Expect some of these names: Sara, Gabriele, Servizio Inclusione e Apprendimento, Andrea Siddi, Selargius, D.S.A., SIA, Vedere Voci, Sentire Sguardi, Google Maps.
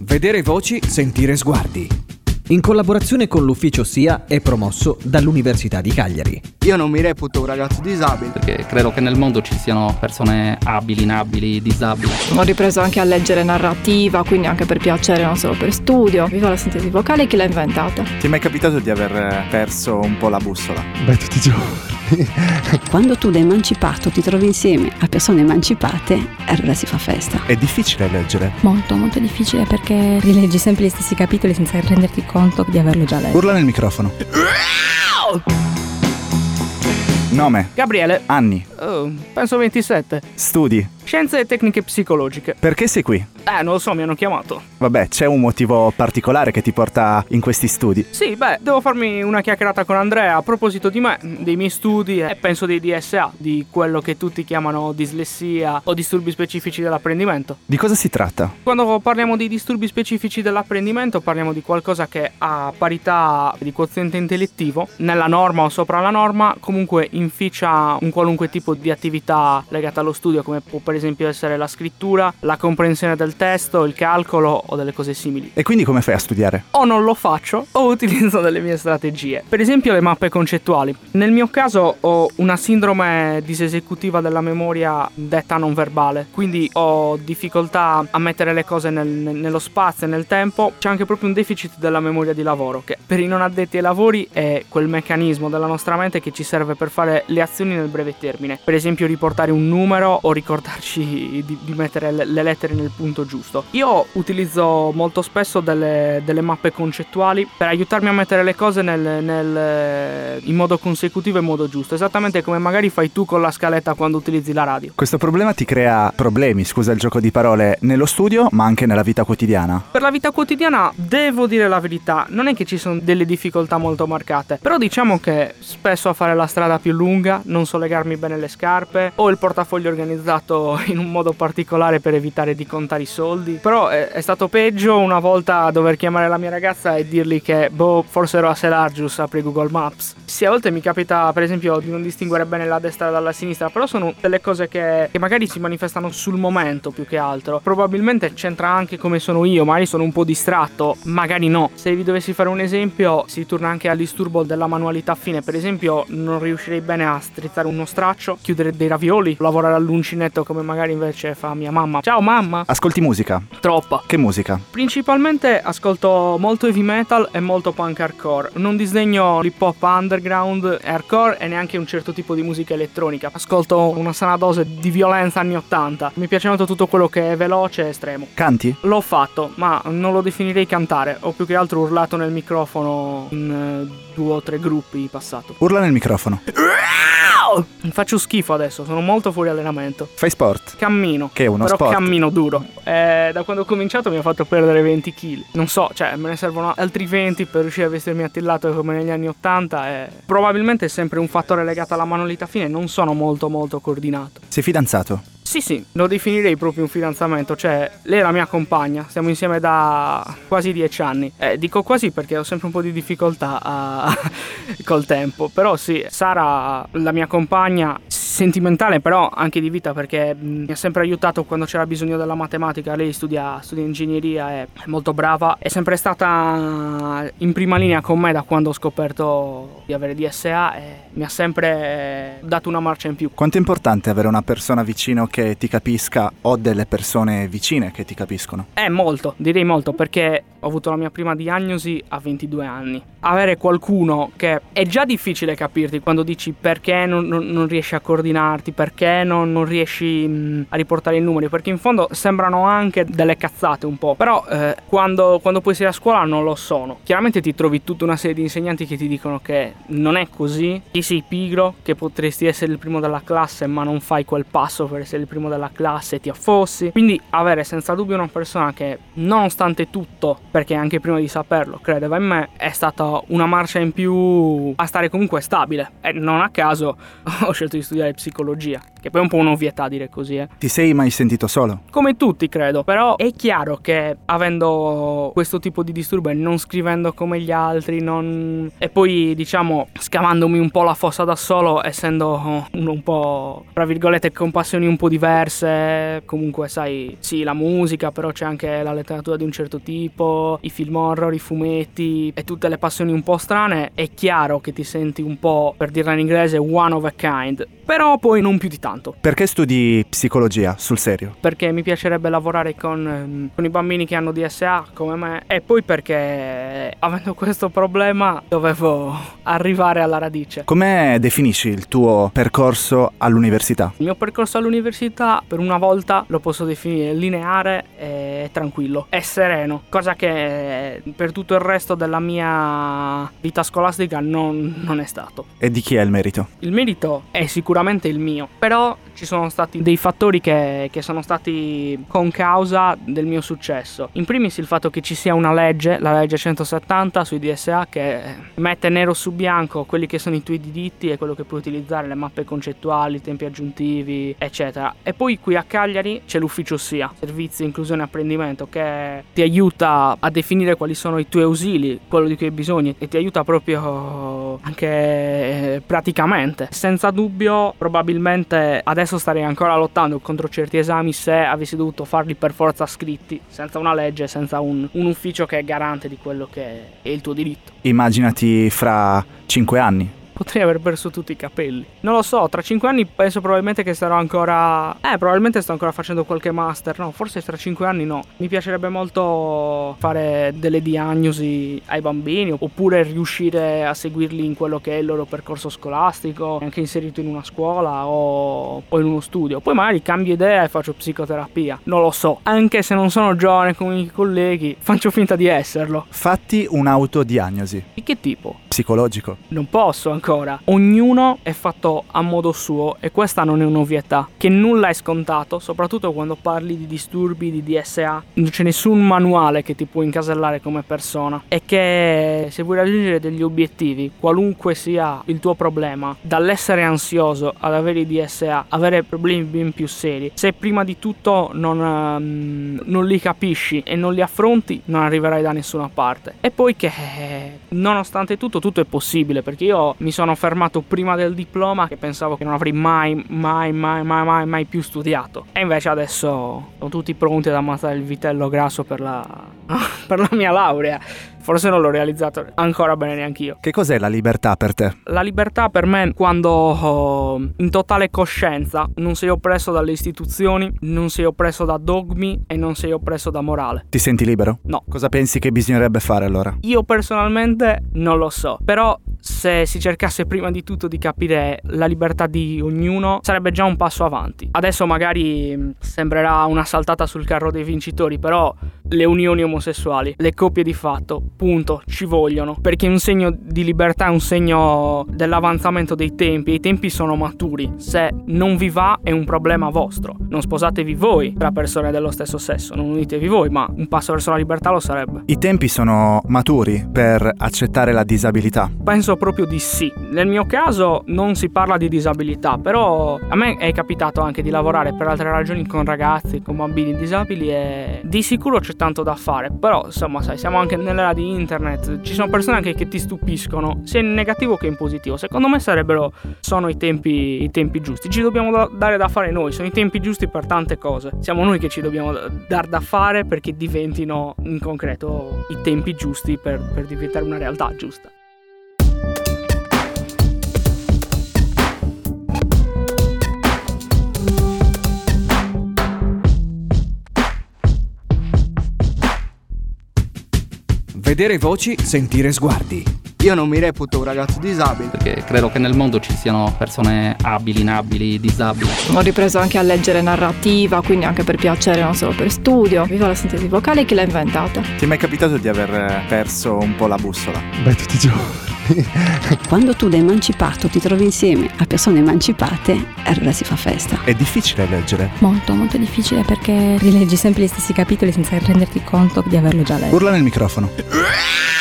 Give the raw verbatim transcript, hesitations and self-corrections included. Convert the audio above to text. Vedere voci, sentire sguardi. In collaborazione con l'ufficio S I A è promosso dall'Università di Cagliari. Io non mi reputo un ragazzo disabile, perché credo che nel mondo ci siano persone abili, inabili, disabili. Ho ripreso anche a leggere narrativa, quindi anche per piacere, non solo per studio. Viva la sintesi vocale, chi l'ha inventata? Ti è mai capitato di aver perso un po' la bussola? Beh, tutti i giorni. Quando tu da emancipato ti trovi insieme a persone emancipate, allora si fa festa. È difficile leggere? Molto, molto difficile, perché rileggi sempre gli stessi capitoli senza renderti conto di averlo già letto. Urla nel microfono. Nome: Gabriele. Anni: oh, penso ventisette. Studi: scienze e tecniche psicologiche. Perché sei qui? Eh, non lo so, mi hanno chiamato. Vabbè, c'è un motivo particolare che ti porta in questi studi? Sì, beh, devo farmi una chiacchierata con Andrea a proposito di me, dei miei studi e penso dei D S A, di quello che tutti chiamano dislessia o disturbi specifici dell'apprendimento. Di cosa si tratta? Quando parliamo di disturbi specifici dell'apprendimento parliamo di qualcosa che a parità di quoziente intellettivo, nella norma o sopra la norma, comunque inficia un qualunque tipo di attività legata allo studio, come può per esempio essere la scrittura, la comprensione del testo, il calcolo o delle cose simili. E quindi come fai a studiare? O non lo faccio o utilizzo delle mie strategie, per esempio le mappe concettuali. Nel mio caso ho una sindrome disesecutiva della memoria detta non verbale, quindi ho difficoltà a mettere le cose nel, nello spazio e nel tempo. C'è anche proprio un deficit della memoria di lavoro, che per i non addetti ai lavori è quel meccanismo della nostra mente che ci serve per fare le azioni nel breve termine, per esempio riportare un numero o ricordarci Di, di mettere le lettere nel punto giusto. Io utilizzo molto spesso delle, delle mappe concettuali per aiutarmi a mettere le cose nel, nel, in modo consecutivo e in modo giusto, esattamente come magari fai tu con la scaletta quando utilizzi la radio. Questo problema ti crea problemi, scusa il gioco di parole, nello studio ma anche nella vita quotidiana? Per la vita quotidiana devo dire la verità, non è che ci sono delle difficoltà molto marcate, però diciamo che spesso a fare la strada più lunga, non so legarmi bene le scarpe, ho il portafoglio organizzato in un modo particolare per evitare di contare i soldi. Però è, è stato peggio una volta dover chiamare la mia ragazza e dirgli che boh, forse ero a Selargius, apri Google Maps. Sì, a volte mi capita per esempio di non distinguere bene la destra dalla sinistra, però sono delle cose che, che magari si manifestano sul momento più che altro. Probabilmente c'entra anche come sono io, magari sono un po' distratto, magari no. Se vi dovessi fare un esempio, si torna anche al disturbo della manualità fine. Per esempio non riuscirei bene a strizzare uno straccio, chiudere dei ravioli, lavorare all'uncinetto come magari invece fa mia mamma. Ciao mamma. Ascolti musica? Troppa. Che musica? Principalmente ascolto molto heavy metal e molto punk hardcore. Non disdegno l'hip hop underground, hardcore e neanche un certo tipo di musica elettronica. Ascolto una sana dose di violenza anni ottanta. Mi piace molto tutto quello che è veloce e estremo. Canti? L'ho fatto, ma non lo definirei cantare. Ho più che altro urlato nel microfono in eh, due o tre gruppi in passato. Urla nel microfono. Faccio schifo adesso, sono molto fuori allenamento. Fai sport? Cammino. Che è uno però sport? Però cammino duro. Eh, da quando ho cominciato mi ha fatto perdere venti chili. Non so, cioè me ne servono altri venti per riuscire a vestirmi attillato come negli anni ottanta. Eh. Probabilmente è sempre un fattore legato alla manualità fine, non sono molto molto coordinato. Sei fidanzato? Sì, sì, lo definirei proprio un fidanzamento, cioè lei è la mia compagna, stiamo insieme da quasi dieci anni. Eh, dico quasi perché ho sempre un po' di difficoltà a... col tempo, però sì, Sara, la mia compagna, sentimentale però anche di vita, perché mi ha sempre aiutato quando c'era bisogno della matematica. Lei studia, studia ingegneria, è molto brava, è sempre stata in prima linea con me da quando ho scoperto di avere D S A e mi ha sempre dato una marcia in più. Quanto è importante avere una persona vicino che ti capisca o delle persone vicine che ti capiscono? È molto, direi molto, perché ho avuto la mia prima diagnosi a ventidue anni. Avere qualcuno che è già difficile capirti quando dici perché non, non, non riesci a coordinare, perché non, non riesci mh, a riportare i numeri, perché in fondo sembrano anche delle cazzate un po', però eh, quando, quando poi sei a scuola non lo sono. Chiaramente ti trovi tutta una serie di insegnanti che ti dicono che non è così, che sei pigro, che potresti essere il primo della classe ma non fai quel passo per essere il primo della classe e ti affossi. Quindi avere senza dubbio una persona che nonostante tutto, perché anche prima di saperlo credeva in me, è stata una marcia in più a stare comunque stabile. E non a caso ho scelto di studiare psicologia, che poi è un po' un'ovvietà dire così, eh. Ti sei mai sentito solo? Come tutti, credo, però è chiaro che avendo questo tipo di disturbo e non scrivendo come gli altri, non... e poi diciamo scavandomi un po' la fossa da solo, essendo un, un po' tra virgolette con passioni un po' diverse, comunque sai, sì, la musica, però c'è anche la letteratura di un certo tipo, i film horror, i fumetti e tutte le passioni un po' strane, è chiaro che ti senti un po', per dirla in inglese, one of a kind, però poi non più di tanto. Perché studi psicologia sul serio? Perché mi piacerebbe lavorare con, con i bambini che hanno D S A come me, e poi perché avendo questo problema dovevo arrivare alla radice. Come definisci il tuo percorso all'università? Il mio percorso all'università per una volta lo posso definire lineare e tranquillo, è sereno, cosa che per tutto il resto della mia vita scolastica non, non è stato. E di chi è il merito? Il merito è sicuramente il mio, però ci sono stati dei fattori che, che sono stati con causa del mio successo. In primis il fatto che ci sia una legge, la legge centosettanta sui D S A, che mette nero su bianco quelli che sono i tuoi diritti e quello che puoi utilizzare, le mappe concettuali, tempi aggiuntivi, eccetera. E poi qui a Cagliari c'è l'ufficio S I A, Servizio Inclusione e Apprendimento, che ti aiuta a definire quali sono i tuoi ausili, quello di cui hai bisogno, e ti aiuta proprio anche praticamente. Senza dubbio, probabilmente adesso starei ancora lottando contro certi esami se avessi dovuto farli per forza scritti, senza una legge, senza un, un ufficio che è garante di quello che è il tuo diritto. Immaginati fra cinque anni. Potrei aver perso tutti i capelli. Non lo so, tra cinque anni penso probabilmente che sarò ancora... Eh, probabilmente sto ancora facendo qualche master, no? Forse tra cinque anni no. Mi piacerebbe molto fare delle diagnosi ai bambini, oppure riuscire a seguirli in quello che è il loro percorso scolastico, anche inserito in una scuola o, o in uno studio. Poi magari cambio idea e faccio psicoterapia. Non lo so, anche se non sono giovane come i colleghi, faccio finta di esserlo. Fatti un'autodiagnosi. Di che tipo? Psicologico. Non posso ancora. Ora, ognuno è fatto a modo suo e questa non è un'ovvietà, che nulla è scontato, soprattutto quando parli di disturbi, di D S A. Non c'è nessun manuale che ti può incasellare come persona, e che se vuoi raggiungere degli obiettivi, qualunque sia il tuo problema, dall'essere ansioso ad avere D S A, avere problemi ben più seri, se prima di tutto non, um, non li capisci e non li affronti, non arriverai da nessuna parte. E poi che eh, nonostante tutto tutto è possibile, perché io mi sono fermato prima del diploma, che pensavo che non avrei mai, mai, mai, mai, mai, mai più studiato. E invece adesso sono tutti pronti ad ammazzare il vitello grasso per la, per la mia laurea. Forse non l'ho realizzato ancora bene neanche io. Che cos'è la libertà per te? La libertà per me, quando oh, in totale coscienza non sei oppresso dalle istituzioni, non sei oppresso da dogmi e non sei oppresso da morale. Ti senti libero? No. Cosa pensi che bisognerebbe fare allora? Io personalmente non lo so, però se si cercasse prima di tutto di capire la libertà di ognuno, sarebbe già un passo avanti. Adesso magari sembrerà una saltata sul carro dei vincitori, però le unioni omosessuali, le coppie di fatto, punto, ci vogliono, perché è un segno di libertà, è un segno dell'avanzamento dei tempi, e i tempi sono maturi. Se non vi va è un problema vostro, non sposatevi voi tra persone dello stesso sesso, non unitevi voi, ma un passo verso la libertà lo sarebbe. I tempi sono maturi per accettare la disabilità? Penso proprio di sì. Nel mio caso non si parla di disabilità, però a me è capitato anche di lavorare per altre ragioni con ragazzi, con bambini disabili, e di sicuro c'è tanto da fare, però insomma sai, siamo anche nell'era di internet, ci sono persone anche che ti stupiscono, sia in negativo che in positivo. Secondo me sarebbero, sono i tempi, i tempi giusti, ci dobbiamo da, dare da fare noi, sono i tempi giusti per tante cose, siamo noi che ci dobbiamo dar da fare perché diventino in concreto i tempi giusti per, per diventare una realtà giusta. Vedere voci, sentire sguardi. Io non mi reputo un ragazzo disabile, perché credo che nel mondo ci siano persone abili, inabili, disabili. Ho ripreso anche a leggere narrativa, quindi anche per piacere, non solo per studio. Viva la sintesi vocale, chi l'ha inventata? Ti è mai capitato di aver perso un po' la bussola? Beh, tutti i giorni. Quando tu da emancipato ti trovi insieme a persone emancipate, allora si fa festa. È difficile leggere? Molto, molto difficile, perché rileggi sempre gli stessi capitoli senza renderti conto di averlo già letto. Urla nel microfono.